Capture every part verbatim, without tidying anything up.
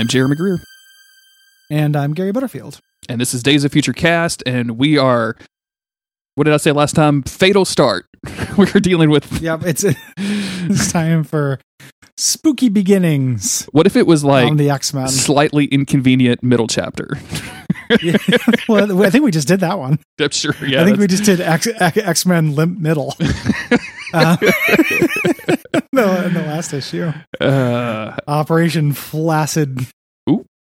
I'm Jeremy Greer. And I'm Gary Butterfield. And this is Days of Future Cast, and we are, what did I say last time? Fatal start. We're dealing with... Yep, it's, it's time for spooky beginnings. What if it was like the X-Men, slightly inconvenient middle chapter? Yeah. Well, I think we just did that one. I'm sure, yeah. I think that's... we just did X, X, X-Men Limp Middle. Uh, no, in the last issue. Uh, Operation Flaccid...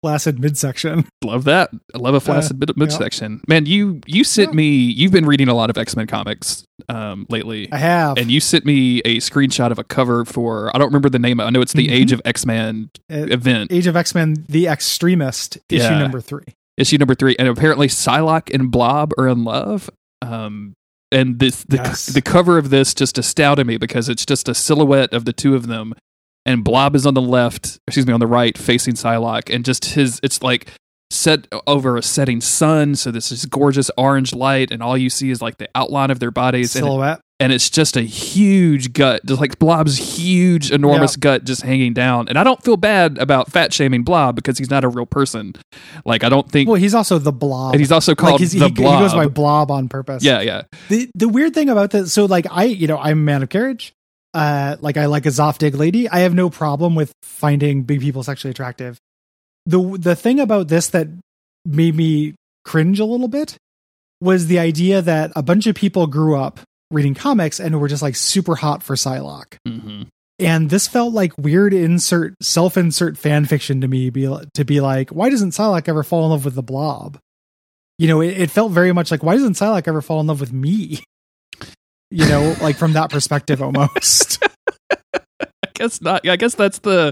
Flaccid midsection. Love that. I love a flaccid uh, midsection. Yep. Man, you you sent yeah. me, you've been reading a lot of X-Men comics um, lately. I have. And you sent me a screenshot of a cover for, I don't remember the name of it. I know it's the mm-hmm. Age of X-Men uh, event. Age of X-Men, The Extremist, issue yeah. number three. Issue number three. And apparently Psylocke and Blob are in love. Um, and this the, yes. the cover of this just astounded me because it's just a silhouette of the two of them. And Blob is on the left, excuse me, on the right, facing Psylocke. And just his, it's like set over a setting sun. So this is gorgeous orange light. And all you see is like the outline of their bodies. Silhouette. And, it, and it's just a huge gut. Just like Blob's huge, enormous yeah. gut just hanging down. And I don't feel bad about fat shaming Blob because he's not a real person. Like, I don't think. Well, he's also the Blob. And he's also called like his, the he, Blob. He goes by Blob on purpose. Yeah, yeah. The, the weird thing about this, so like I, you know, I'm a man of carriage. Uh, like I like a Zoftig lady. I have no problem with finding big people sexually attractive. The the thing about this that made me cringe a little bit was the idea that a bunch of people grew up reading comics and were just like super hot for Psylocke. Mm-hmm. And this felt like weird insert self-insert fan fiction to me be, to be like, why doesn't Psylocke ever fall in love with the Blob? You know, it, it felt very much like, why doesn't Psylocke ever fall in love with me? You know, like from that perspective, almost. I guess not. I guess that's the.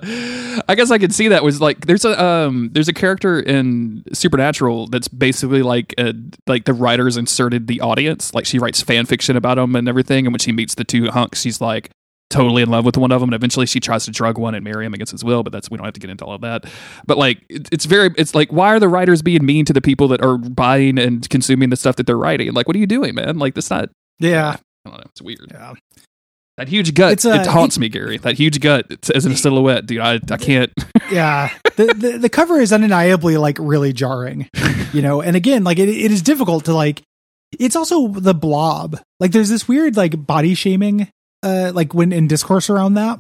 I guess I could see that was like there's a um there's a character in Supernatural that's basically like a, like the writers inserted the audience. Like she writes fan fiction about them and everything. And when she meets the two hunks, she's like totally in love with one of them. And eventually she tries to drug one and marry him against his will. But that's we don't have to get into all of that. But like it, it's very it's like why are the writers being mean to the people that are buying and consuming the stuff that they're writing? Like what are you doing, man? Like that's not. Yeah. I don't know. It's weird. Yeah. That huge gut, a, it haunts he, me, Gary. That huge gut it's, as in a silhouette, dude. I, I can't. Yeah. The, the the cover is undeniably, like, really jarring, you know? And again, like, it, it is difficult to, like, it's also the Blob. Like, there's this weird, like, body shaming, uh, like, when in discourse around that,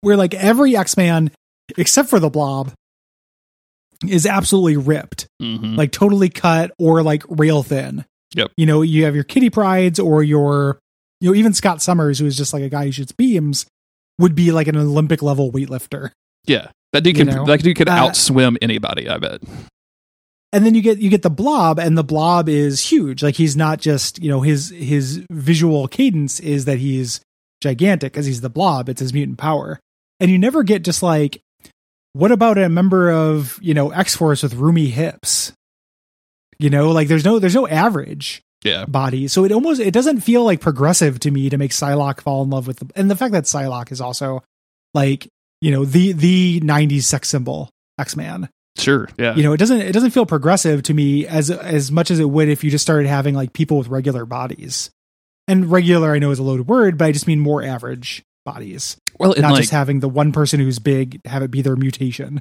where, like, every X-Man, except for the Blob, is absolutely ripped. Mm-hmm. Like, totally cut or, like, rail thin. Yep. You know, you have your Kitty Prydes or your, you know, even Scott Summers, who is just like a guy who shoots beams, would be like an Olympic level weightlifter. Yeah. That dude can, you know? That dude could uh, outswim anybody, I bet. And then you get, you get the Blob, and the Blob is huge. Like he's not just, you know, his, his visual cadence is that he's gigantic because he's the Blob. It's his mutant power. And you never get just like, what about a member of, you know, X-Force with roomy hips? You know, like there's no, there's no average yeah. body. So it almost, it doesn't feel like progressive to me to make Psylocke fall in love with the, and the fact that Psylocke is also like, you know, the, the nineties sex symbol X-Man. Sure. Yeah. You know, it doesn't, it doesn't feel progressive to me as, as much as it would if you just started having like people with regular bodies. And regular, I know is a loaded word, but I just mean more average bodies. Well, not like, just having the one person who's big, have it be their mutation.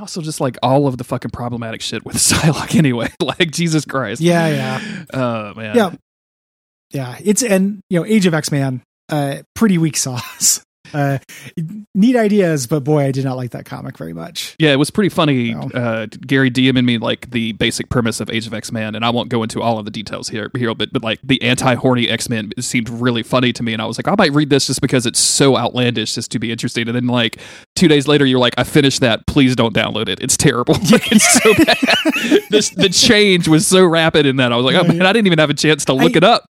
Also, just like all of the fucking problematic shit with Psylocke, anyway. Like Jesus Christ. Yeah, yeah. Oh uh, man. Yeah, yeah. It's and you know, Age of X-Man. Uh, pretty weak sauce. Uh, neat ideas, but boy, I did not like that comic very much. Yeah, it was pretty funny. No. Uh, Gary DMing me like the basic premise of Age of X-Men, and I won't go into all of the details here, here, but but like the anti-horny X-Men seemed really funny to me, and I was like, I might read this just because it's so outlandish, just to be interesting. And then like two days later, you're like, I finished that. Please don't download it. It's terrible. Like, it's so bad. This, the change was so rapid in that I was like, oh man, I didn't even have a chance to look I, it up.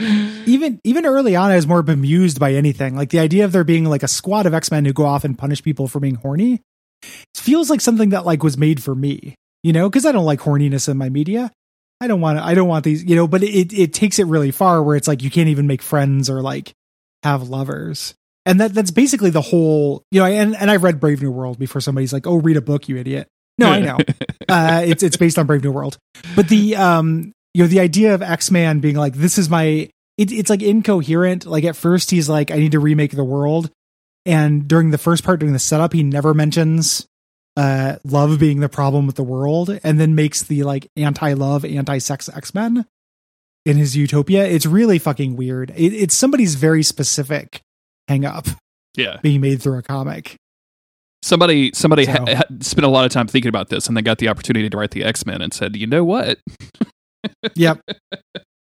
even even early on, I was more bemused by anything. Like the idea of there being like a squad of X-Men who go off and punish people for being horny, it feels like something that like was made for me, you know, because I don't like horniness in my media. I don't want to, I don't want these, you know, but it it takes it really far where it's like you can't even make friends or like have lovers. And that that's basically the whole, you know, and, and I've read Brave New World before somebody's like, oh, read a book, you idiot. No, I know. uh, it's it's based on Brave New World. But the, um, you know, the idea of X-Man being like, this is my, It, it's like incoherent. Like at first he's like, I need to remake the world. And during the first part, during the setup, he never mentions uh, love being the problem with the world, and then makes the like anti-love, anti-sex X-Men in his utopia. It's really fucking weird. It, it's somebody's very specific hang up. Yeah. Being made through a comic. Somebody, somebody so. ha- spent a lot of time thinking about this, and they got the opportunity to write the X-Men and said, you know what? Yep.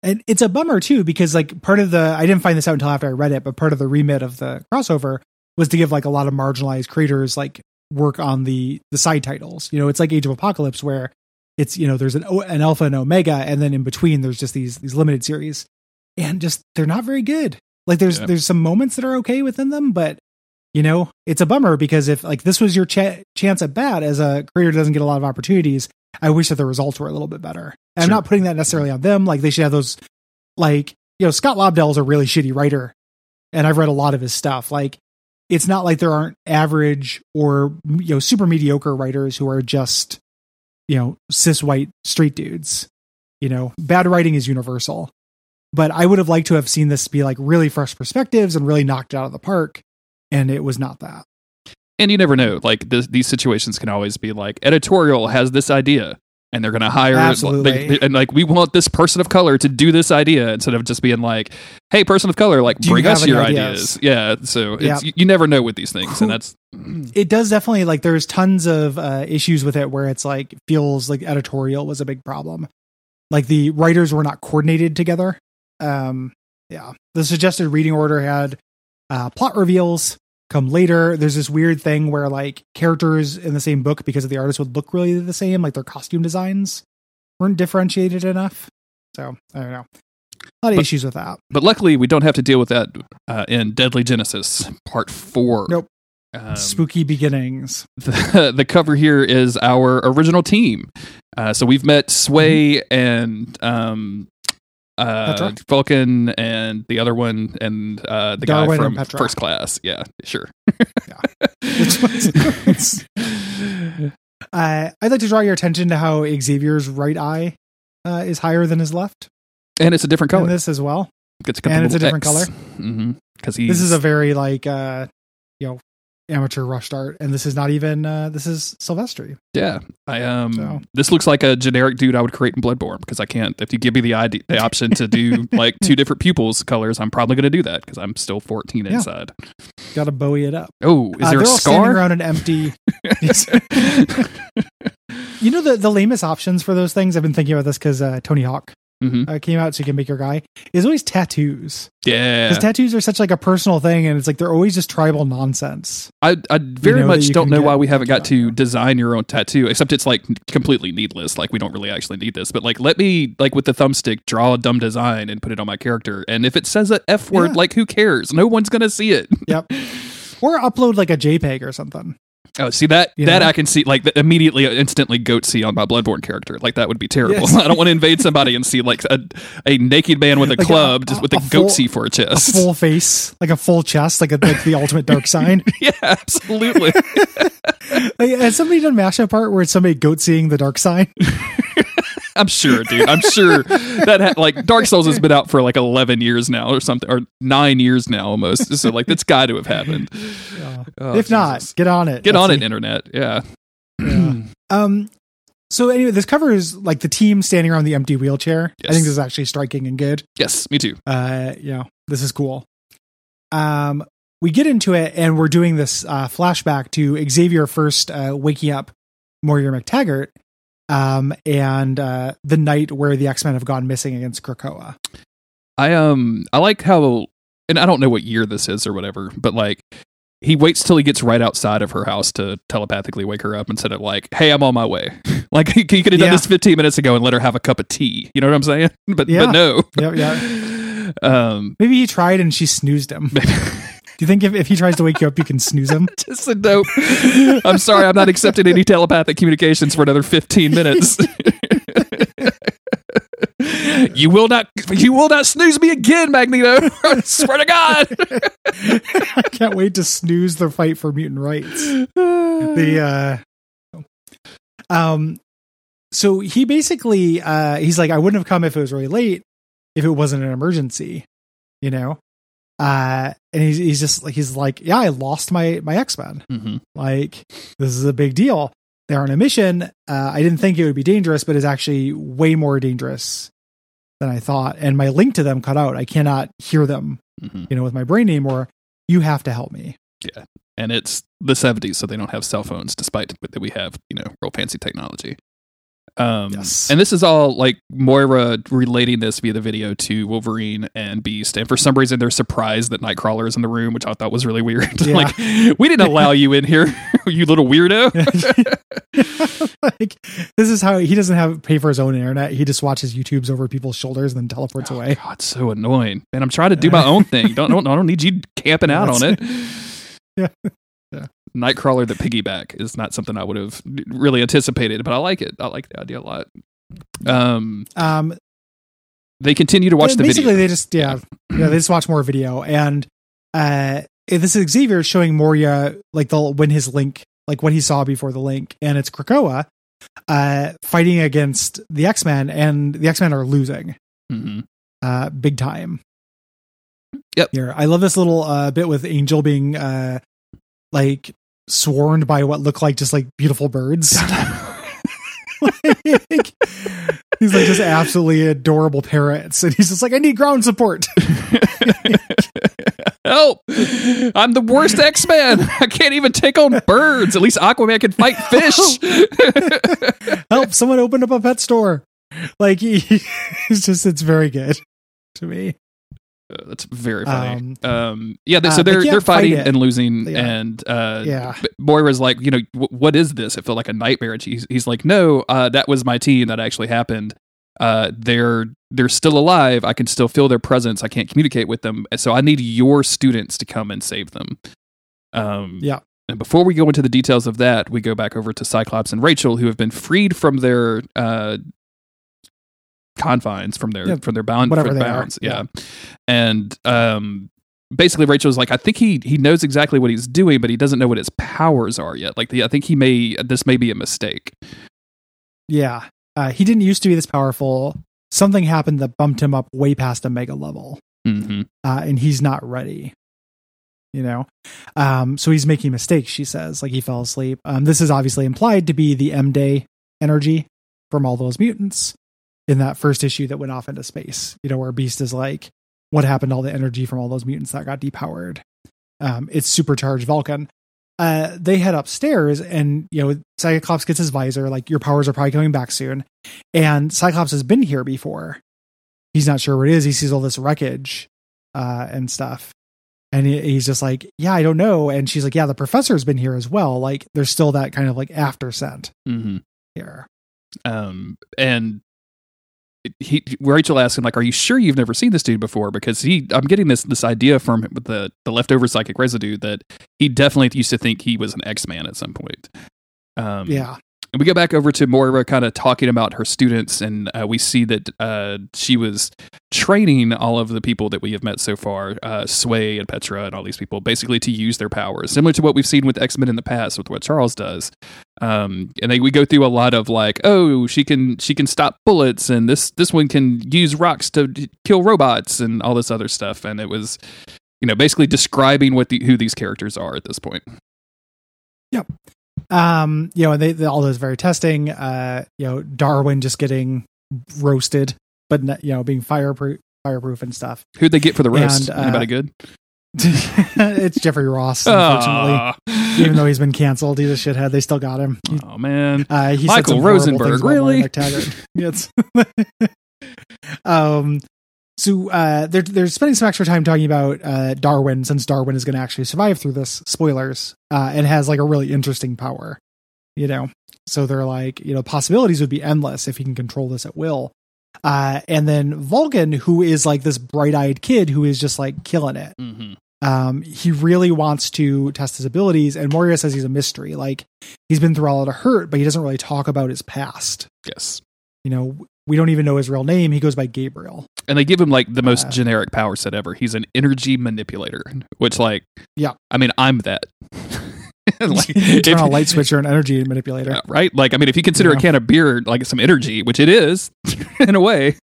And it's a bummer too, because like part of the, I didn't find this out until after I read it, but part of the remit of the crossover was to give like a lot of marginalized creators like work on the, the side titles. You know, it's like Age of Apocalypse where it's, you know, there's an, an alpha and omega, and then in between there's just these, these limited series, and just, they're not very good. Like there's, yeah. there's some moments that are okay within them, but you know, it's a bummer because if like this was your ch- chance at bat as a creator doesn't get a lot of opportunities, I wish that the results were a little bit better. And sure. I'm not putting that necessarily on them. Like they should have those, like, you know, Scott Lobdell is a really shitty writer, and I've read a lot of his stuff. Like it's not like there aren't average or, you know, super mediocre writers who are just, you know, cis white straight dudes. You know, bad writing is universal, but I would have liked to have seen this be like really fresh perspectives and really knocked it out of the park. And it was not that. And you never know. Like this, these situations can always be like, editorial has this idea, and they're going to hire, absolutely. They, they, and like we want this person of color to do this idea instead of just being like, "Hey, person of color, like do bring you us your ideas?" ideas. Yeah. So it's, yep. you, you never know with these things, and that's it does definitely like there's tons of uh, issues with it where it's like feels like editorial was a big problem, like the writers were not coordinated together. Um, yeah, the suggested reading order had uh, plot reveals come later. There's this weird thing where like characters in the same book, because of the artist, would look really the same, like their costume designs weren't differentiated enough. So I don't know, a lot of but, issues with that, but luckily we don't have to deal with that uh, in Deadly Genesis part four. Nope. Um, spooky beginnings. The, the cover here is our original team. Uh, so we've met Sway mm-hmm. and um, Uh, Petra? Vulcan and the other one and uh, the Darwin guy from First Class. Yeah, sure. Yeah. Which one's, it's, uh, I'd like to draw your attention to how Xavier's right eye uh, is higher than his left. And it's a different color. And this as well. It's and it's a different X. color. Mm-hmm. This is a very like, uh, you know, amateur rush start, and this is not even uh this is Silvestri. Yeah, I um so. This looks like a generic dude I would create in Bloodborne, because I can't, if you give me the idea, the option to do like two different pupils colors, I'm probably going to do that because I'm still fourteen yeah. inside. Gotta Bowie it up. Oh, is uh, there a scar around an empty you know, the the lamest options for those things, I've been thinking about this because uh Tony Hawk mm-hmm. uh, came out, so you can make your guy, is always tattoos. Yeah, because tattoos are such like a personal thing, and it's like they're always just tribal nonsense. I, I very you know, much don't know why we haven't got to design your own tattoo, except it's like completely needless. Like we don't really actually need this, but like let me like with the thumbstick draw a dumb design and put it on my character, and if it says an F word, yeah. like who cares? No one's gonna see it. Yep. Or upload like a JPEG or something. Oh, see that you that know? I can see like immediately, instantly goat see on my Bloodborne character. Like that would be terrible. Yes. I don't want to invade somebody and see like a, a naked man with a like club, a, just with a, a, a goat see for a chest, a full face, like a full chest, like a, like the ultimate dark sign. Yeah, absolutely. Like, has somebody done mashup art where it's somebody goat seeing the dark sign? I'm sure, dude. I'm sure that ha- like Dark Souls has been out for like eleven years now, or something, or nine years now almost. So like that's got to have happened. Yeah. Oh, if Jesus. Not, get on it. Get Let's on see. It, internet. Yeah. Yeah. um. So anyway, this cover is like the team standing around the empty wheelchair. Yes. I think this is actually striking and good. Yes, me too. Uh, yeah, this is cool. Um, we get into it, and we're doing this uh, flashback to Xavier first uh, waking up Moira MacTaggert. Um, and, uh, the night where the X-Men have gone missing against Krakoa. I, um, I like how, and I don't know what year this is or whatever, but like he waits till he gets right outside of her house to telepathically wake her up instead of like, hey, I'm on my way. Like he could have done yeah. this fifteen minutes ago and let her have a cup of tea. You know what I'm saying? But, yeah. but no, yeah, yeah. um, maybe he tried and she snoozed him. Do you think if, if he tries to wake you up, you can snooze him? Just a dope. I'm sorry, I'm not accepting any telepathic communications for another fifteen minutes. You will not you will not snooze me again, Magneto. I swear to God. I can't wait to snooze the fight for mutant rights. The uh um so he basically uh he's like, I wouldn't have come if it was really late, if it wasn't an emergency, you know? Uh, and he's, he's just like, he's like, yeah, I lost my, my X-Men. Mm-hmm. Like, this is a big deal. They're on a mission. Uh, I didn't think it would be dangerous, but it's actually way more dangerous than I thought. And my link to them cut out. I cannot hear them, mm-hmm. you know, with my brain anymore. You have to help me. Yeah. And it's the seventies, so they don't have cell phones, despite that we have, you know, real fancy technology. Um, yes. And this is all like Moira relating this via the video to Wolverine and Beast. And for some reason, they're surprised that Nightcrawler is in the room, which I thought was really weird. Yeah. Like, we didn't allow you in here, you little weirdo. Like, this is how he doesn't have pay for his own internet. He just watches YouTubes over people's shoulders and then teleports oh, away. God, so annoying. And I'm trying to do my own thing. Don't, don't, I don't need you camping out That's on it. Yeah. Yeah. Nightcrawler the piggyback is not something I would have really anticipated, but I like it. I like the idea a lot. Um, um, they continue to watch the video. Basically, they just yeah, yeah, they just watch more video, and uh, this is Xavier showing Moria like the when his link, like what he saw before the link, and it's Krakoa uh, fighting against the X-Men, and the X-Men are losing, mm-hmm. uh, big time. Yep. Here, I love this little uh, bit with Angel being uh, like swarmed by what look like just like beautiful birds. Like, he's like just absolutely adorable parrots, and he's just like, I need ground support. Help! I'm the worst X-Man. I can't even take on birds. At least Aquaman can fight fish. Help! Help. Someone opened up a pet store. Like he, it's just it's very good to me. That's very funny. Um, um, yeah, they, so they're uh, they they're fighting fight and losing, yeah. and uh, yeah. Moira's like, you know, w- what is this? It felt like a nightmare, and she's, he's like, no, uh, that was my team. That actually happened. Uh, they're they're still alive. I can still feel their presence. I can't communicate with them, so I need your students to come and save them. Um, yeah. And before we go into the details of that, we go back over to Cyclops and Rachel, who have been freed from their. Uh, confines from their yeah, from their bound from their bounds are. yeah, yeah. And um basically Rachel's like, I think he he knows exactly what he's doing, but he doesn't know what his powers are yet. Like the, I think he may this may be a mistake. Yeah uh he didn't used to be this powerful. Something happened that bumped him up way past a mega level, mm-hmm. uh and he's not ready, you know. Um so he's making mistakes, she says. Like he fell asleep. Um this is obviously implied to be the M-Day energy from all those mutants in that first issue that went off into space, you know, where Beast is like, what happened to all the energy from all those mutants that got depowered? Um, it's supercharged Vulcan. Uh, they head upstairs and, you know, Cyclops gets his visor, like, your powers are probably coming back soon. And Cyclops has been here before. He's not sure what it is. He sees all this wreckage uh, and stuff. And he, he's just like, yeah, I don't know. And she's like, yeah, the professor's been here as well. Like, there's still that kind of like after scent mm-hmm. here. Um, and He, Rachel asks him, like, are you sure you've never seen this dude before? Because he, I'm getting this this idea from the, the leftover psychic residue that he definitely used to think he was an X-Man at some point. Um, yeah. And we go back over to Moira kind of talking about her students, and uh, we see that uh, she was training all of the people that we have met so far, uh, Sway and Petra and all these people, basically to use their powers, similar to what we've seen with X-Men in the past, with what Charles does. Um, and they, we go through a lot of like, oh, she can she can stop bullets, and this this one can use rocks to d- kill robots, and all this other stuff. And it was, you know, basically describing what the, who these characters are at this point. Yep. Um, you know, and they, they, all those very testing, uh, you know, Darwin just getting roasted, but not, you know, being fireproof, fireproof and stuff. Who'd they get for the roast? And, uh, Anybody good? It's Jeffrey Ross, unfortunately. Aww. Even though he's been canceled, he's a shithead. They still got him. He, oh man, uh, he Michael Rosenberg, really? Yes. um. So uh, they're they're spending some extra time talking about uh, Darwin, since Darwin is going to actually survive through this. Spoilers, uh, and has like a really interesting power, you know. So they're like, you know, possibilities would be endless if he can control this at will. Uh, and then Vulcan, who is like this bright-eyed kid who is just like killing it. Mm-hmm. Um, he really wants to test his abilities, and Moria says he's a mystery. Like he's been through a lot of hurt, but he doesn't really talk about his past. Yes, you know. We don't even know his real name. He goes by Gabriel. And they give him like the most uh, generic power set ever. He's an energy manipulator, which like, yeah, I mean, I'm that. Like, turn on a light switch, you're an energy manipulator. Yeah, right. Like, I mean, if you consider yeah. a can of beer, like some energy, which it is in a way.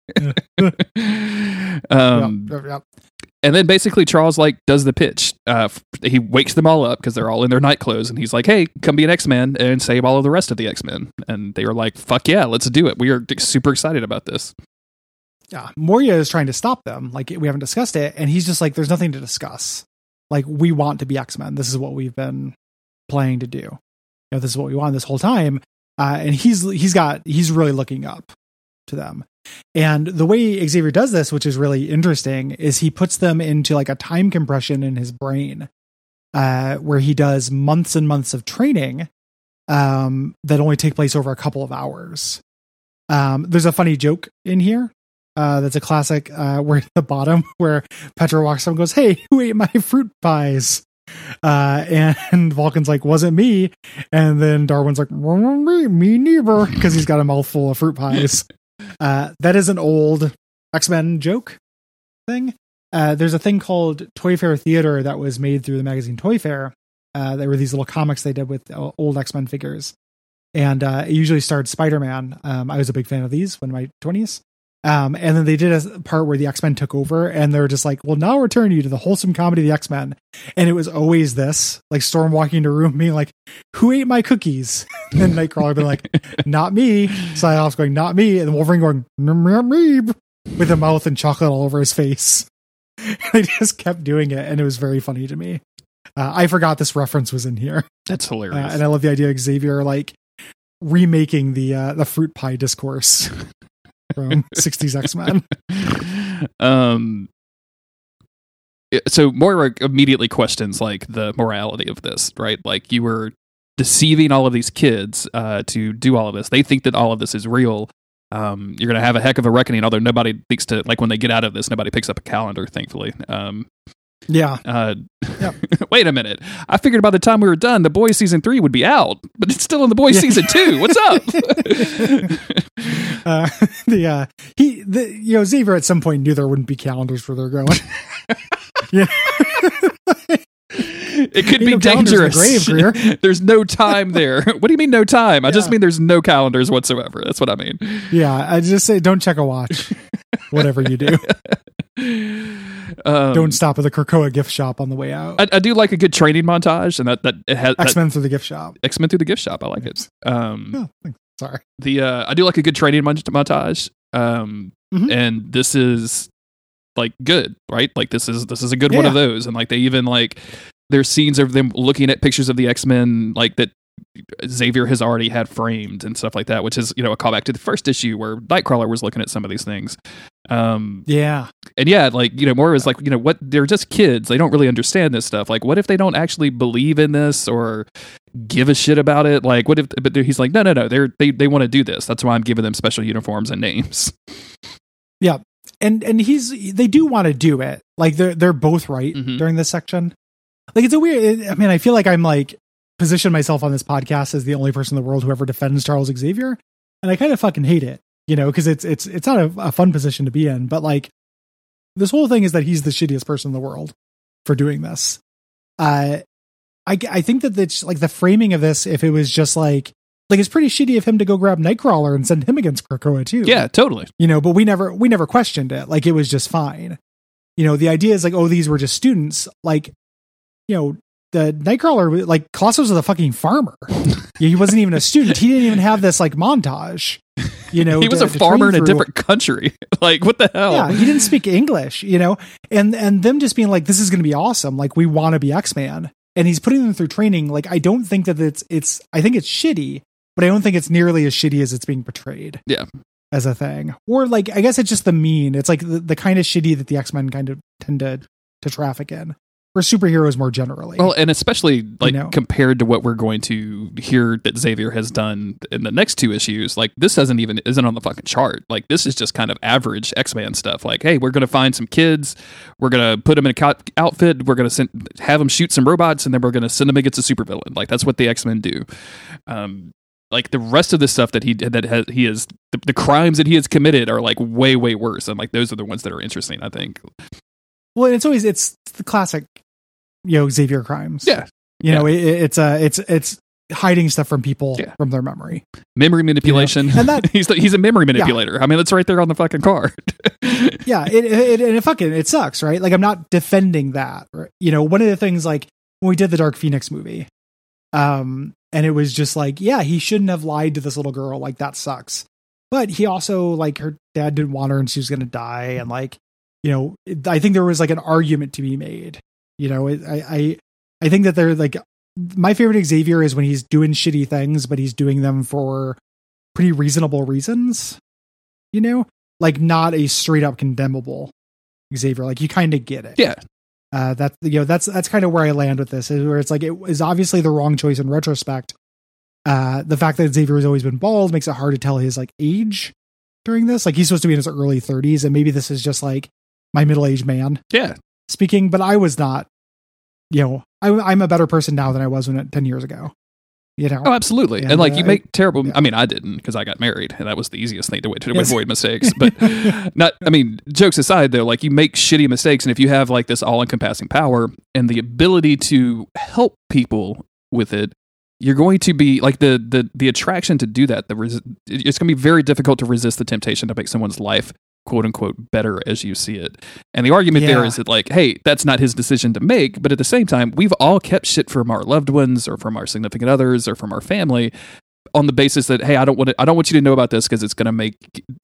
um, yeah, yeah, yeah. And then basically Charles like does the pitch. Uh, he wakes them all up because they're all in their night clothes, and he's like, "Hey, come be an X-Men and save all of the rest of the X-Men." And they were like, "Fuck yeah, let's do it. We are super excited about this." Yeah, Moria is trying to stop them. Like, we haven't discussed it, and he's just like, "There's nothing to discuss. Like, we want to be X-Men. This is what we've been planning to do. You know, this is what we wanted this whole time." Uh, and he's he's got he's really looking up to them. And the way Xavier does this, which is really interesting, is he puts them into like a time compression in his brain, uh, where he does months and months of training um, that only take place over a couple of hours. Um, there's a funny joke in here uh, that's a classic uh, where at the bottom where Petra walks up and goes, "Hey, who ate my fruit pies?" Uh, and, and Vulcan's like, "Wasn't me." And then Darwin's like, "Me, me neither," because he's got a mouthful of fruit pies. Uh, that is an old X-Men joke thing. Uh, there's a thing called Toy Fair Theater that was made through the magazine Toy Fair. Uh, there were these little comics they did with old X-Men figures. And uh, it usually starred Spider-Man. Um, I was a big fan of these when my twenties. Um, and then they did a part where the X-Men took over, and they're just like, "Well, now I'll return you to the wholesome comedy of the X-Men." And it was always this, like Storm walking into a room being like, "Who ate my cookies?" And Nightcrawler being like, "Not me." Psylocke going, "Not me." And Wolverine going, "Meep," with a mouth and chocolate all over his face. They just kept doing it, and it was very funny to me. Uh, I forgot this reference was in here. That's hilarious. Uh, and I love the idea of Xavier like remaking the uh, the fruit pie discourse. From sixties X-Men. Um, so Moira immediately questions like the morality of this, right? Like, you were deceiving all of these kids uh, to do all of this. They think that all of this is real. Um, you're going to have a heck of a reckoning, although nobody thinks to, like, when they get out of this, nobody picks up a calendar, thankfully. Um, yeah. Uh, yep. Wait a minute. I figured by the time we were done, The Boys season three would be out, but it's still in The Boys yeah. season two. What's up? Uh, the uh, he the you know Xavier at some point knew there wouldn't be calendars where they're going. Yeah, it could be dangerous. The grave, there's no time there. What do you mean no time? I yeah. just mean there's no calendars whatsoever. That's what I mean. Yeah, I just say don't check a watch. Whatever you do, um, don't stop at the Krakoa gift shop on the way out. I, I do like a good training montage, and that that it has X-Men that, through the gift shop. X-Men through the gift shop. I like yes. it. Um, oh, thanks. Sorry. The uh, I do like a good training montage, um, mm-hmm. and this is like good, right? Like this is this is a good yeah. one of those, and like they even like there's scenes of them looking at pictures of the X-Men like that Xavier has already had framed and stuff like that, which is, you know, a callback to the first issue where Nightcrawler was looking at some of these things. Um, yeah, and yeah, like you know, Moira's like, you know, what they're just kids; they don't really understand this stuff. Like, what if they don't actually believe in this or give a shit about it? Like, what if? But he's like, no, no, no. They're they they want to do this. That's why I'm giving them special uniforms and names. Yeah, and and he's they do want to do it. Like they're they're both right mm-hmm. during this section. Like it's a weird. I mean, I feel like I'm like position myself on this podcast as the only person in the world who ever defends Charles Xavier, and I kind of fucking hate it. You know, because it's it's it's not a, a fun position to be in, but like this whole thing is that he's the shittiest person in the world for doing this. Uh, I I think that it's like the framing of this, if it was just like like it's pretty shitty of him to go grab Nightcrawler and send him against Krakoa too. Yeah, totally. You know, but we never we never questioned it. Like it was just fine. You know, the idea is like, oh, these were just students. Like, you know, the Nightcrawler like Colossus was a fucking farmer. He wasn't even a student. He didn't even have this like montage. You know, he was to, a farmer in a different country. Like, what the hell? Yeah, he didn't speak English, you know, and and them just being like, this is going to be awesome. Like, we want to be X-Man. And he's putting them through training. Like, I don't think that it's it's I think it's shitty, but I don't think it's nearly as shitty as it's being portrayed. Yeah. As a thing. Or like, I guess it's just the mean. It's like the, the kind of shitty that the X-Men kind of tend to, to traffic in. Or superheroes more generally. Well, and especially like you know? compared to what we're going to hear that Xavier has done in the next two issues, like this doesn't even isn't on the fucking chart. Like this is just kind of average X-Man stuff. Like, hey, we're going to find some kids, we're going to put them in a co- outfit, we're going to send have them shoot some robots, and then we're going to send them against a supervillain. Like that's what the X-Men do. Um, like the rest of the stuff that he that has, he is the, the crimes that he has committed are like way way worse, and like those are the ones that are interesting, I think. Well, it's always it's the classic, you know, Xavier crimes. Yeah, you yeah. know, it, it's uh, it's it's hiding stuff from people yeah. from their memory, memory manipulation, you know? And that he's the, he's a memory manipulator. Yeah. I mean, that's right there on the fucking card. yeah, it, it, and it fucking, it sucks, right? Like, I'm not defending that, right? You know, one of the things, like, when we did the Dark Phoenix movie, um, and it was just like, yeah, he shouldn't have lied to this little girl. Like, that sucks. But he also, like, her dad didn't want her and she was going to die. And, like, you know, it, I think there was, like, an argument to be made. You know, it, I, I, I think that they're, like, my favorite Xavier is when he's doing shitty things, but he's doing them for pretty reasonable reasons, you know, like not a straight up condemnable Xavier. Like, you kind of get it. Yeah. Uh, that's, you know, that's, that's kind of where I land with this, is where it's like, it is obviously the wrong choice in retrospect. Uh, the fact that Xavier has always been bald makes it hard to tell his like age during this. Like, he's supposed to be in his early thirties, and maybe this is just like my middle-aged man. Yeah. Speaking, but I was not, you know, I, I'm a better person now than I was when ten years ago. You know? Oh, absolutely. And, and like, uh, you make it, terrible. Yeah. I mean, I didn't, because I got married, and that was the easiest thing to, to yes. avoid mistakes. But not, I mean, jokes aside, though, like, you make shitty mistakes. And if you have like this all encompassing power and the ability to help people with it, you're going to be like the, the, the attraction to do that. The res- it's going to be very difficult to resist the temptation to make someone's life, quote unquote, better as you see it. And the argument yeah. there is that, like, hey, that's not his decision to make, but at the same time, we've all kept shit from our loved ones or from our significant others or from our family on the basis that, hey, I don't want to, I don't want you to know about this because it's going to make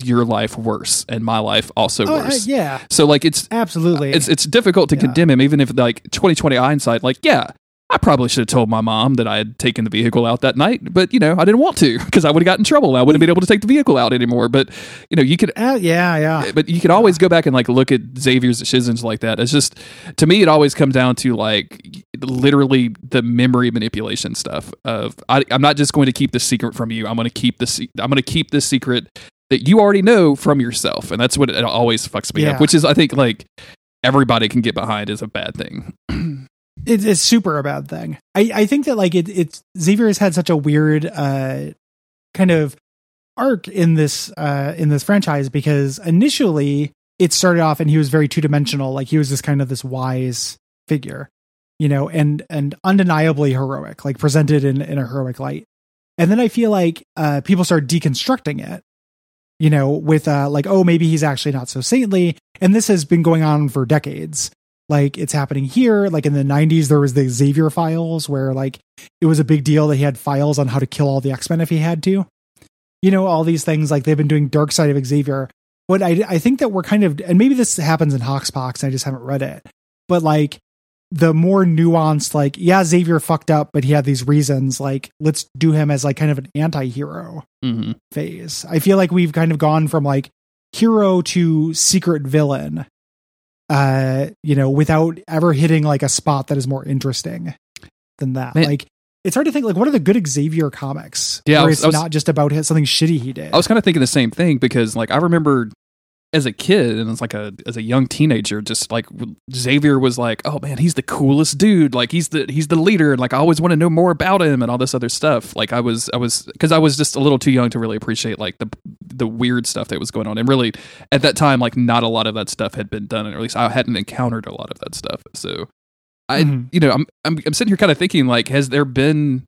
your life worse and my life also oh, worse. Uh, yeah. So like, it's absolutely, it's, it's difficult to yeah. condemn him, even if like twenty twenty hindsight, like, yeah, I probably should have told my mom that I had taken the vehicle out that night, but, you know, I didn't want to because I would have gotten in trouble. I wouldn't have been able to take the vehicle out anymore. But, you know, you could, uh, yeah, yeah. But you could yeah. always go back and like look at Xavier's decisions like that. It's just, to me, it always comes down to like literally the memory manipulation stuff of I, I'm not just going to keep this secret from you. I'm going to keep this. I'm going to keep this secret that you already know from yourself, and that's what it always fucks me yeah. up. Which is, I think, like everybody can get behind is a bad thing. It, it's super a bad thing. I, I think that like it, it's Xavier has had such a weird uh, kind of arc in this uh, in this franchise, because initially it started off and he was very two dimensional. Like, he was just kind of this wise figure, you know, and and undeniably heroic, like presented in, in a heroic light. And then I feel like uh, people start deconstructing it, you know, with uh, like, oh, maybe he's actually not so saintly. And this has been going on for decades. Like, it's happening here. Like, in the nineties, there was the Xavier Files, where like it was a big deal that he had files on how to kill all the X-Men if he had to, you know, all these things. Like, they've been doing Dark Side of Xavier. But I, I think that we're kind of, and maybe this happens in Hoxpox, and I just haven't read it, but like the more nuanced, like, yeah, Xavier fucked up, but he had these reasons. Like, let's do him as like kind of an anti-hero mm-hmm. phase. I feel like we've kind of gone from like hero to secret villain, uh you know, without ever hitting like a spot that is more interesting than that. Man. Like, it's hard to think, like, what are the good Xavier comics yeah where was, it's was, not just about his, something shitty he did. I was kind of thinking the same thing, because like I remember as a kid, and it's like a as a young teenager, just like Xavier was like, oh man, he's the coolest dude, like he's the he's the leader, and like I always want to know more about him and all this other stuff. Like, I was I was because I was just a little too young to really appreciate like the the weird stuff that was going on, and really at that time, like not a lot of that stuff had been done, or at least I hadn't encountered a lot of that stuff. So I mm-hmm. you know I'm, I'm I'm sitting here kind of thinking, like, has there been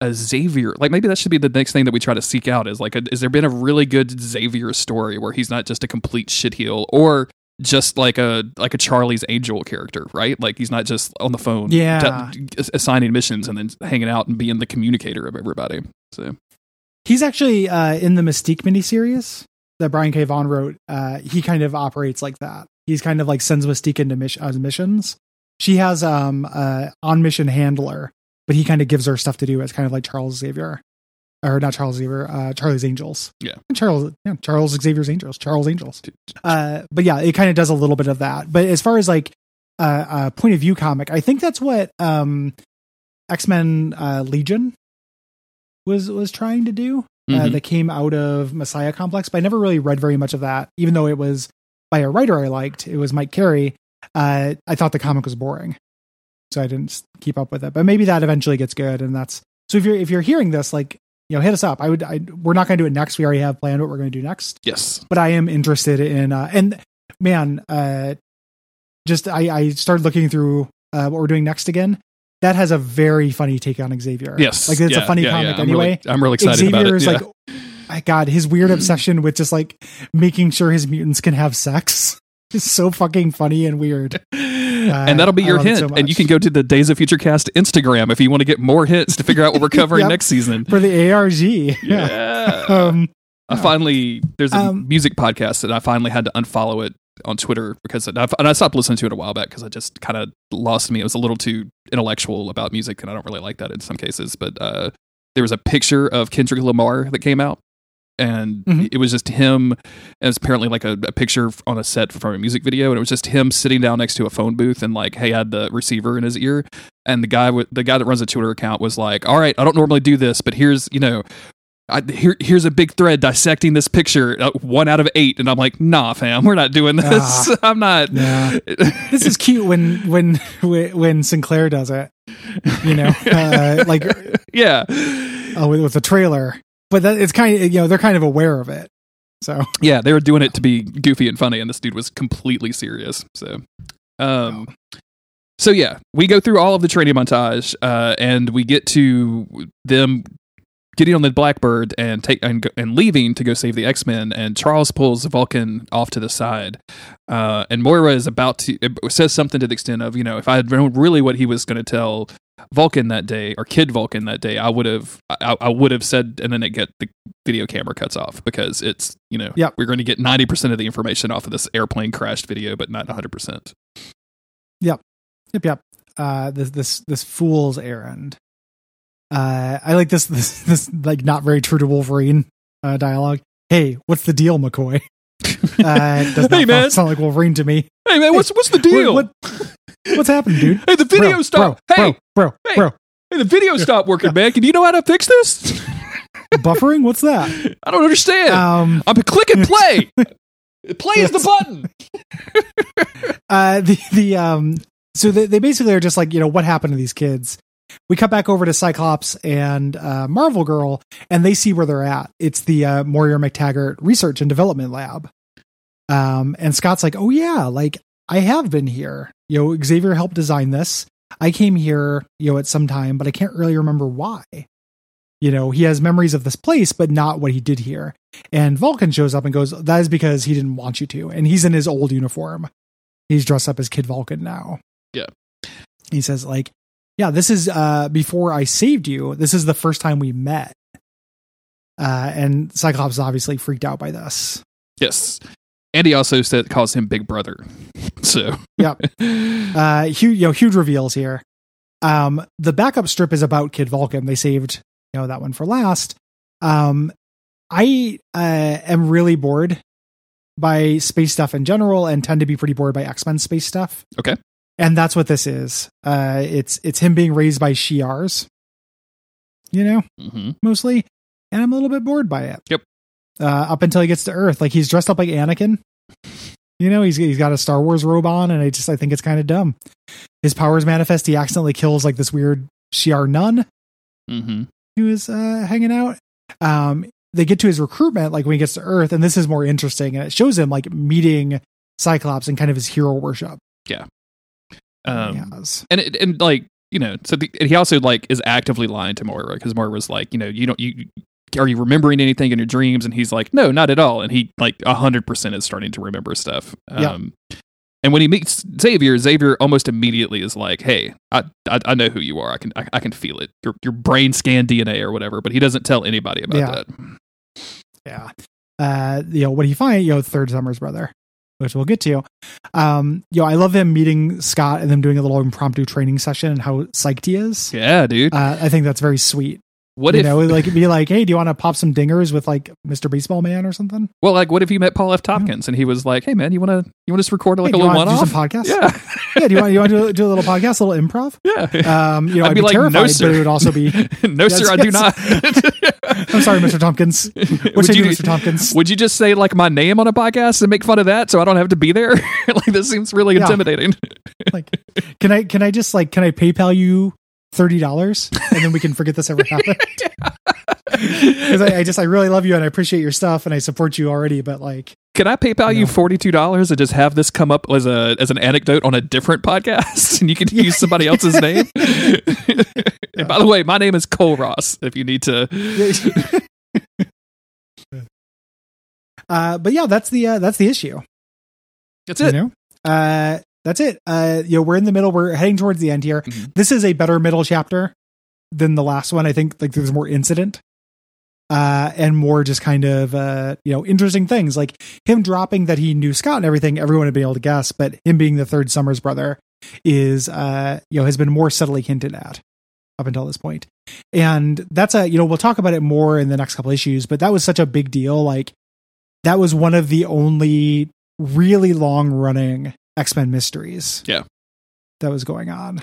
a Xavier, like maybe that should be the next thing that we try to seek out, is like, a, is there been a really good Xavier story where he's not just a complete shitheel, or just like a like a Charlie's Angel character, right? Like, he's not just on the phone yeah. t- assigning missions and then hanging out and being the communicator of everybody. So he's actually uh, in the Mystique miniseries that Brian K. Vaughan wrote. Uh, he kind of operates like that. He's kind of like sends Mystique into mis- uh, missions. She has um uh, on mission handler, but he kind of gives her stuff to do as kind of like Charles Xavier, or not Charles Xavier, uh, Charlie's Angels. Yeah. And Charles, yeah, Charles Xavier's Angels, Charles Angels. Uh, but yeah, it kind of does a little bit of that. But as far as like a uh, uh, point of view comic, I think that's what um, X-Men uh, Legion was, was trying to do. Mm-hmm. Uh, that came out of Messiah Complex, but I never really read very much of that, even though it was by a writer I liked. It was Mike Carey. Uh, I thought the comic was boring, so I didn't keep up with it, but maybe that eventually gets good. And that's, so if you're, if you're hearing this, like, you know, hit us up. I would, I, we're not going to do it next. We already have planned what we're going to do next. Yes. But I am interested in, uh, and man, uh, just, I, I started looking through uh, what we're doing next again. That has a very funny take on Xavier. Yes. Like, it's yeah, a funny yeah, comic yeah. I'm anyway. Really, I'm really excited Xavier about it. Xavier yeah. is like my God, his weird obsession with just like making sure his mutants can have sex is so fucking funny and weird. Uh, and that'll be your hint. So and you can go to the Days of Future Cast Instagram if you want to get more hits to figure out what we're covering yep. next season for the A R G. Yeah. um, I finally, there's a um, music podcast that I finally had to unfollow it on Twitter because it, and I stopped listening to it a while back because I just kind of lost me. It was a little too intellectual about music, and I don't really like that in some cases. But uh, there was a picture of Kendrick Lamar that came out, and mm-hmm. it was just him. And it was apparently like a, a picture on a set from a music video, and it was just him sitting down next to a phone booth and like, hey, I had the receiver in his ear, and the guy w- the guy that runs the Twitter account was like, all right, I don't normally do this, but here's, you know. I, here, here's a big thread dissecting this picture, uh, one out of eight, and I'm like, nah, fam, we're not doing this. Uh, I'm not. Yeah. This is cute when when when Sinclair does it, you know, uh, like yeah, uh, with, with the trailer. But that, it's kind of, you know, they're kind of aware of it. So yeah, they were doing it to be goofy and funny, and this dude was completely serious. So, um, wow. so yeah, we go through all of the training montage, uh, and we get to them getting on the Blackbird and take and, and leaving to go save the X-Men, and Charles pulls Vulcan off to the side, uh, and Moira is about to says something to the extent of, you know, if I had known really what he was going to tell Vulcan that day, or Kid Vulcan that day, I would have I, I would have said, and then it get the video camera cuts off because it's, you know, yep. we're going to get ninety percent of the information off of this airplane crashed video, but not one hundred percent. Yep, yep, yep. Uh, this this this fool's errand. Uh, I like this, this, this, like, not very true to Wolverine, uh, dialogue. Hey, what's the deal, McCoy? Uh, does not hey, man. sound like Wolverine to me. Hey, man, hey, what's, what's the deal? What, what, what's happening, dude? Hey, the video bro, stopped. Bro, hey, bro, bro, hey, bro. Hey, the video stopped working, yeah. man. Can you know how to fix this? Buffering? What's that? I don't understand. Um, I'm clicking play. Play yes. is the button. uh, the, the, um, so they, they basically are just like, you know, what happened to these kids? We cut back over to Cyclops and uh, Marvel Girl, and they see where they're at. It's the uh, Moira MacTaggert Research and Development Lab. Um, and Scott's like, oh, yeah, like, I have been here. You know, Xavier helped design this. I came here, you know, at some time, but I can't really remember why. You know, he has memories of this place, but not what he did here. And Vulcan shows up and goes, that is because he didn't want you to. And he's in his old uniform. He's dressed up as Kid Vulcan now. Yeah. He says, like, yeah, this is uh, before I saved you. This is the first time we met. Uh, and Cyclops is obviously freaked out by this. Yes. And he also said, calls him Big Brother. So, yep. Uh, huge, you know, huge reveals here. Um, the backup strip is about Kid Vulcan. They saved, you know, that one for last. Um, I uh, am really bored by space stuff in general and tend to be pretty bored by X-Men space stuff. Okay. And that's what this is. Uh, it's it's him being raised by Shi'ars, you know, mm-hmm. mostly. And I'm a little bit bored by it. Yep. Uh, up until he gets to Earth, like he's dressed up like Anakin. You know, he's he's got a Star Wars robe on, and I just I think it's kind of dumb. His powers manifest. He accidentally kills like this weird Shi'ar nun mm-hmm. who is uh, hanging out. Um, they get to his recruitment, like when he gets to Earth, and this is more interesting. And it shows him like meeting Cyclops and kind of his hero worship. Yeah. Um, yes. and, it, and like, you know, so the, and he also like is actively lying to Moira because Moira's like, you know, you don't, you, are you remembering anything in your dreams? And he's like, no, not at all. And he like a hundred percent is starting to remember stuff. Um, yep. And when he meets Xavier, Xavier almost immediately is like, hey, I, I, I know who you are. I can, I, I can feel it. Your, your brain scan D N A or whatever, but he doesn't tell anybody about yeah. that. Yeah. Uh, you know, what do you find? You know, Third Summer's brother, which we'll get to. Um, you know, I love them meeting Scott and them doing a little impromptu training session and how psyched he is. Yeah, dude. Uh, I think that's very sweet. What you if... know, like, it'd be like, hey, do you want to pop some dingers with, like, Mister Baseball Man or something? Well, like, what if you met Paul F. Tompkins yeah. and he was like, hey, man, you want to you want to record, like, hey, a little one-off? Do some podcast? Yeah. yeah, do you want you want to do a little podcast, a little improv? Yeah. Um, you know, I'd, I'd be, be like, terrified, no, sir. But it would also be... no, yes, sir, I yes. do not. I'm sorry, Mister Tompkins. Would you, do, Mister Tompkins? Would you just say, like, my name on a podcast and make fun of that so I don't have to be there? Like, this seems really yeah. intimidating. Like, can I can I just, like, can I PayPal you thirty dollars and then we can forget this ever happened? Because I, I just, I really love you and I appreciate your stuff and I support you already, but, like... Can I PayPal you, know. you forty-two dollars and just have this come up as a as an anecdote on a different podcast and you can yeah. use somebody else's name? Yeah. And by the way, my name is Cole Ross, if you need to... Uh, but yeah, that's the, uh, that's the issue. That's it. You know? Uh, that's it. Uh, you know, we're in the middle, we're heading towards the end here. Mm-hmm. This is a better middle chapter than the last one. I think like there's more incident, uh, and more just kind of, uh, you know, interesting things like him dropping that he knew Scott and everything. Everyone had been able to guess, but him being the third Summers brother is, uh, you know, has been more subtly hinted at up until this point. And that's a, you know, we'll talk about it more in the next couple issues, but that was such a big deal. Like that was one of the only really long running X-Men mysteries. Yeah. That was going on.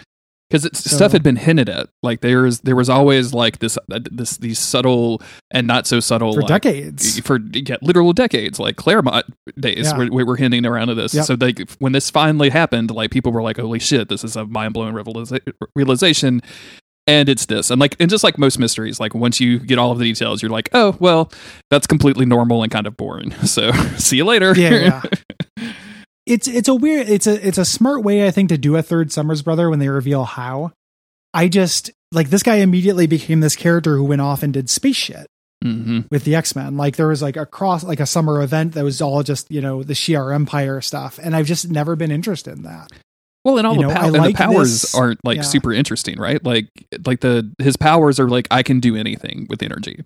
Because so, stuff had been hinted at, like there was there was always like this uh, this these subtle and not so subtle for like, decades for yeah, literal decades, like Claremont days. Yeah. We were hinting around to this, yep. So they when this finally happened, like people were like, "Holy shit, this is a mind blowing realization." And it's this, and like and just like most mysteries, like once you get all of the details, you're like, "Oh well, that's completely normal and kind of boring." So see you later. Yeah. yeah. It's it's a weird it's a it's a smart way I think to do a third Summers brother when they reveal how. I just like this guy immediately became this character who went off and did space shit mm-hmm. with the X-Men. Like there was like a cross like a summer event that was all just you know the Shi'ar Empire stuff, and I've just never been interested in that. Well, and all you the, know, pow- and like the powers this, aren't like yeah. super interesting, right? Like like the his powers are like I can do anything with energy,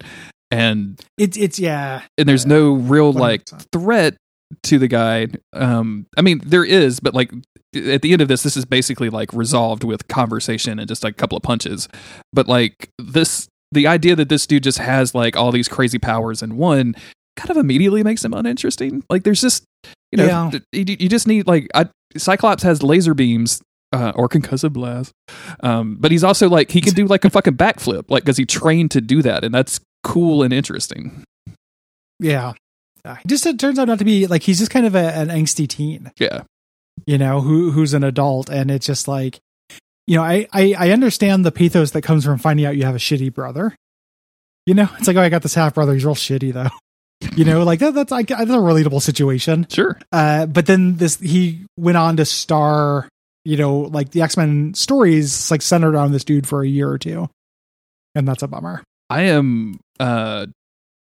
and it's it's yeah, and there's yeah, no real one hundred percent like threat to the guy. um I mean there is, but like at the end of this this is basically like resolved with conversation and just like a couple of punches, but like this the idea that this dude just has like all these crazy powers in one kind of immediately makes him uninteresting. Like there's just you know yeah. you, you just need like I, Cyclops has laser beams uh or concussive blast, um but he's also like he can do like a fucking backflip like because he trained to do that, and that's cool and interesting. Yeah. He just it turns out not to be like he's just kind of a, an angsty teen, yeah, you know, who who's an adult, and it's just like, you know, I, I I understand the pathos that comes from finding out you have a shitty brother. You know, it's like, oh, I got this half brother, he's real shitty though. You know, like that, that's like that's a relatable situation, sure. Uh, but then this he went on to star, you know, like the X-Men stories like centered on this dude for a year or two, and that's a bummer. I am. uh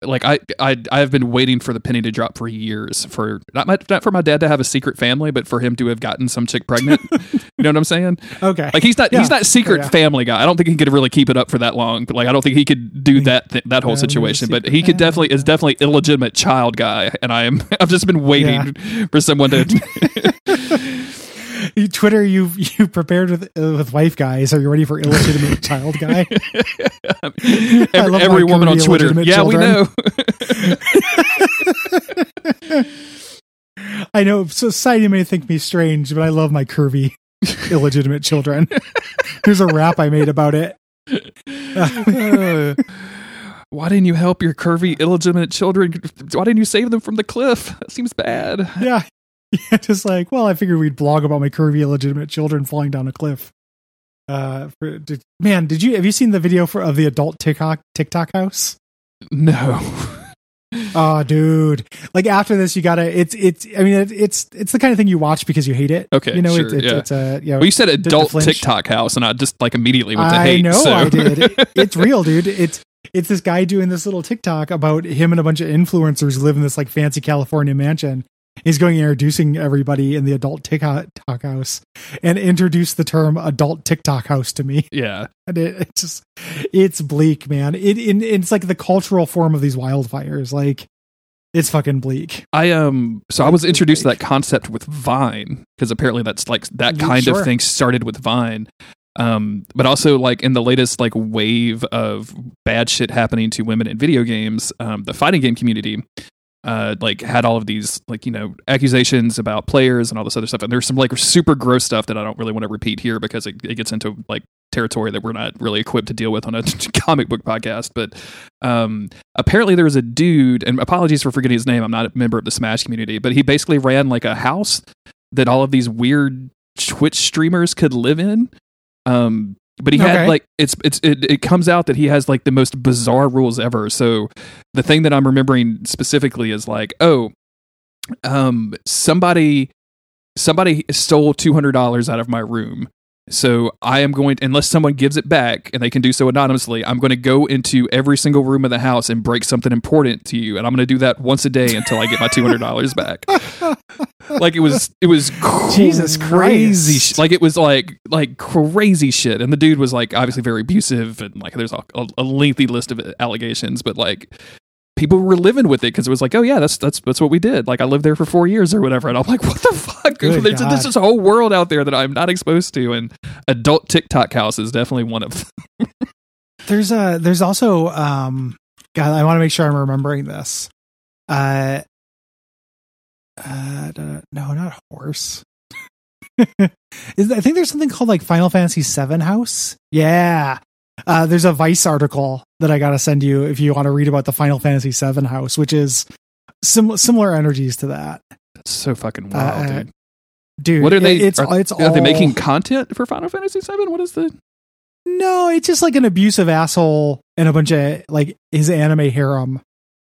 Like I, I, I've been waiting for the penny to drop for years for not my, not for my dad to have a secret family, but for him to have gotten some chick pregnant. You know what I'm saying? Okay. Like he's not, yeah. he's not secret oh, yeah. family guy. I don't think he could really keep it up for that long. But like, I don't think he could do that, th- that whole situation, but he could definitely, is definitely illegitimate child guy. And I am, I've just been waiting yeah. for someone to you Twitter. You, you prepared with, uh, with wife guys. Are you ready for illegitimate child guy? I mean, every, every woman on Twitter. Yeah, children. We know. I know society may think me strange, but I love my curvy, illegitimate children. Here's a rap I made about it. Uh, why didn't you help your curvy, illegitimate children? Why didn't you save them from the cliff? That seems bad. Yeah. Yeah. Just like, well, I figured we'd blog about my curvy, illegitimate children falling down a cliff. Uh, for, did, man, did you have you seen the video for of the adult TikTok TikTok house? No. Oh, dude! Like after this, you gotta. It's it's. I mean, it, it's it's the kind of thing you watch because you hate it. Okay, you know, sure, it, it, yeah. it's a. You know, well, you said adult TikTok house, and I just like immediately went to I hate. I know, so. I did. It, it's real, dude. It's it's this guy doing this little TikTok about him and a bunch of influencers live in this like fancy California mansion. He's going and introducing everybody in the adult TikTok house, and introduced the term "adult TikTok house" to me. Yeah, and it, it just it's bleak, man. It, it it's like the cultural form of these wildfires. Like it's fucking bleak. I um, so I was introduced to that concept with Vine because apparently that's like that kind sure. of thing started with Vine. Um, but also like in the latest like wave of bad shit happening to women in video games, um, the fighting game community. Uh, like had all of these like you know accusations about players and all this other stuff, and there's some like super gross stuff that I don't really want to repeat here because it, it gets into like territory that we're not really equipped to deal with on a comic book podcast. But um, apparently there was a dude, and apologies for forgetting his name. I'm not a member of the Smash community, but he basically ran like a house that all of these weird Twitch streamers could live in. Um, But he okay. had like it's it's it, it comes out that he has like the most bizarre rules ever. So the thing that I'm remembering specifically is like, oh, um, somebody somebody stole two hundred dollars out of my room, So I am going to, unless someone gives it back, and they can do so anonymously, I'm going to go into every single room of the house and break something important to you. And I'm going to do that once a day until I get my two hundred dollars back. Like it was, it was Jesus crazy. Christ. Like it was like, like crazy shit. And the dude was like, obviously very abusive. And like, there's a, a lengthy list of allegations, but like people were living with it. Cause it was like, oh yeah, that's, that's, that's what we did. Like I lived there for four years or whatever. And I'm like, what the fuck? There's, there's this whole world out there that I'm not exposed to, and adult TikTok house is definitely one of them. There's a there's also um God, I want to make sure I'm remembering this. Uh, uh no, not horse. is I think there's something called like Final Fantasy seven House. Yeah. Uh there's a Vice article that I gotta send you if you want to read about the Final Fantasy seven House, which is sim- similar energies to that. That's so fucking wild, uh, dude. Dude, what are they? It's, are, it's are all, they making content for Final Fantasy seven? What is the? No, it's just like an abusive asshole and a bunch of like his anime harem,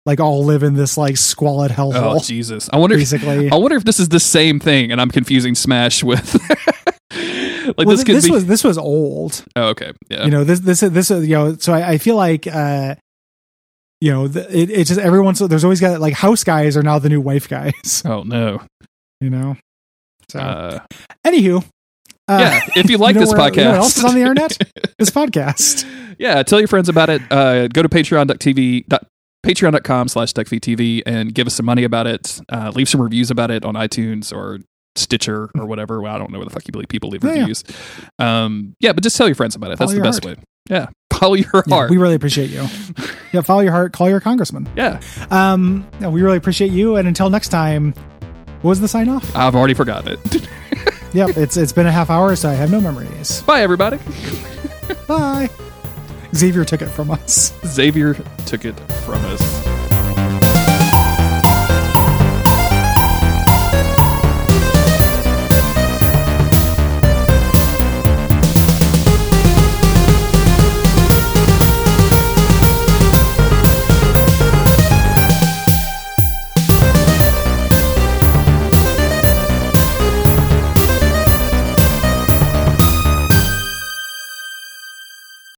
like all live in this like squalid hellhole. Oh Jesus! I wonder. Basically, if, I wonder if this is the same thing, and I'm confusing Smash with. like well, this. Could this be... was this was old. Oh okay, yeah. You know this this this you know. So I, I feel like uh, you know the, it, it's just everyone's. There's always got like house guys are now the new wife guys. Oh no, you know. So, uh, anywho, uh, yeah, if you like you know this where, podcast, you know what else is on the internet? This podcast. Yeah, tell your friends about it. Uh, go to patreon dot t v, patreon dot com slash duck feed t v and give us some money about it. Uh, leave some reviews about it on iTunes or Stitcher or whatever. Well, I don't know where the fuck you believe people leave yeah, reviews. Yeah. Um, yeah, but just tell your friends about it. That's the best heart. way. Yeah, follow your yeah, heart. We really appreciate you. Yeah, follow your heart. Call your congressman. Yeah. Um, yeah, we really appreciate you. And until next time. What was the sign off? I've already forgotten it. Yep, it's it's been a half hour, so I have no memories. Bye, everybody. Bye. Xavier took it from us. Xavier took it from us.